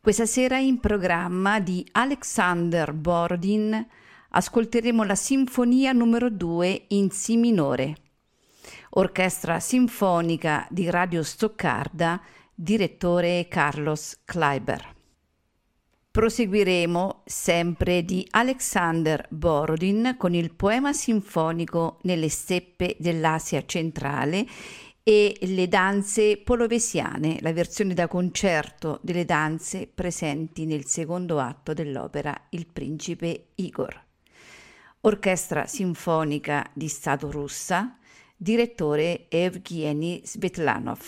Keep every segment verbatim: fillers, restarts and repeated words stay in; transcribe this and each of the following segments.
Questa sera in programma di Alexander Borodin ascolteremo la Sinfonia numero due in Si minore, Orchestra Sinfonica di Radio Stoccarda, direttore Carlos Kleiber. Proseguiremo sempre di Alexander Borodin con il poema sinfonico Nelle steppe dell'Asia centrale e le danze polovesiane, la versione da concerto delle danze presenti nel secondo atto dell'opera Il principe Igor. Orchestra Sinfonica di Stato Russa, direttore Evgeni Svetlanov.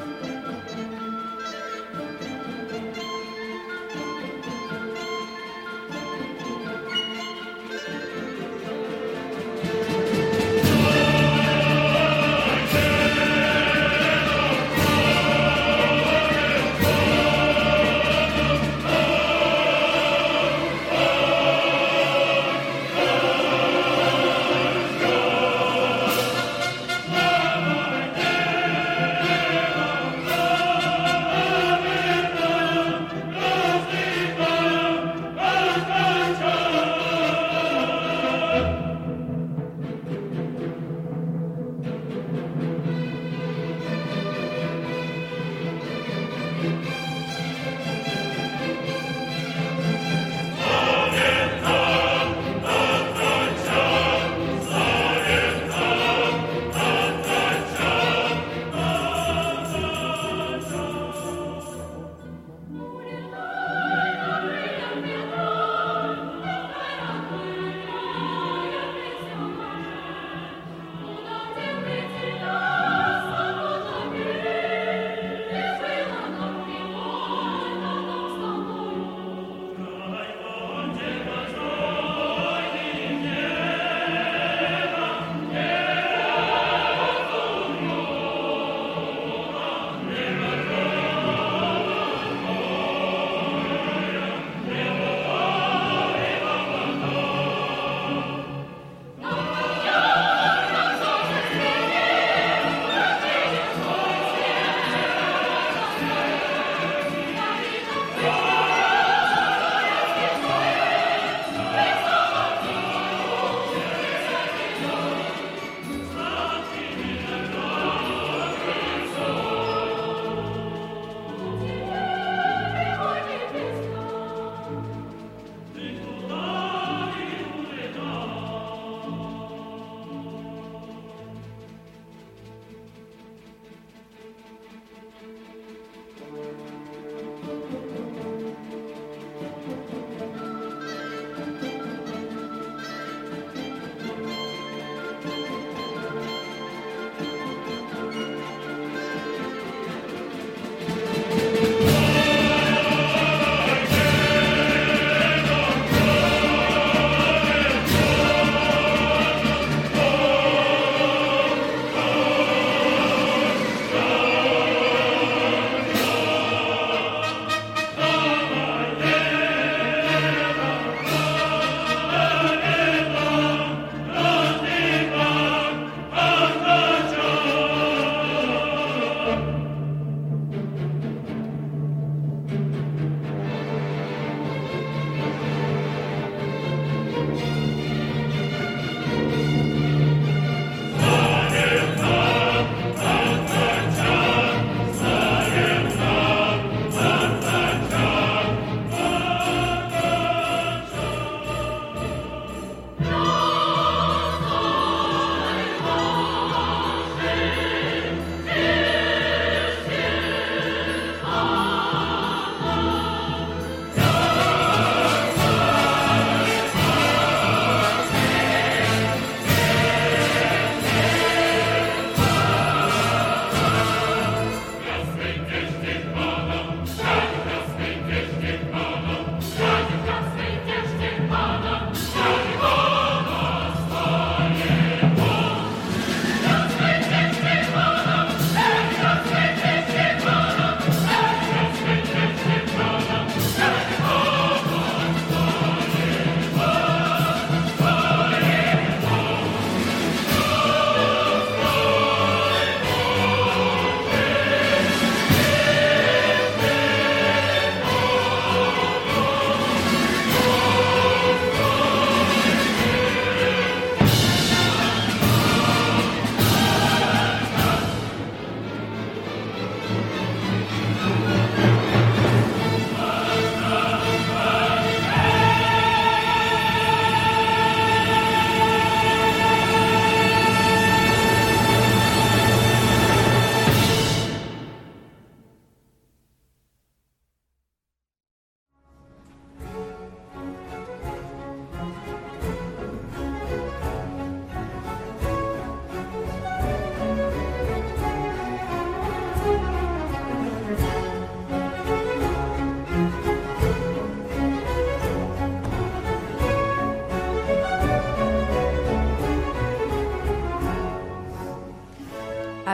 Music.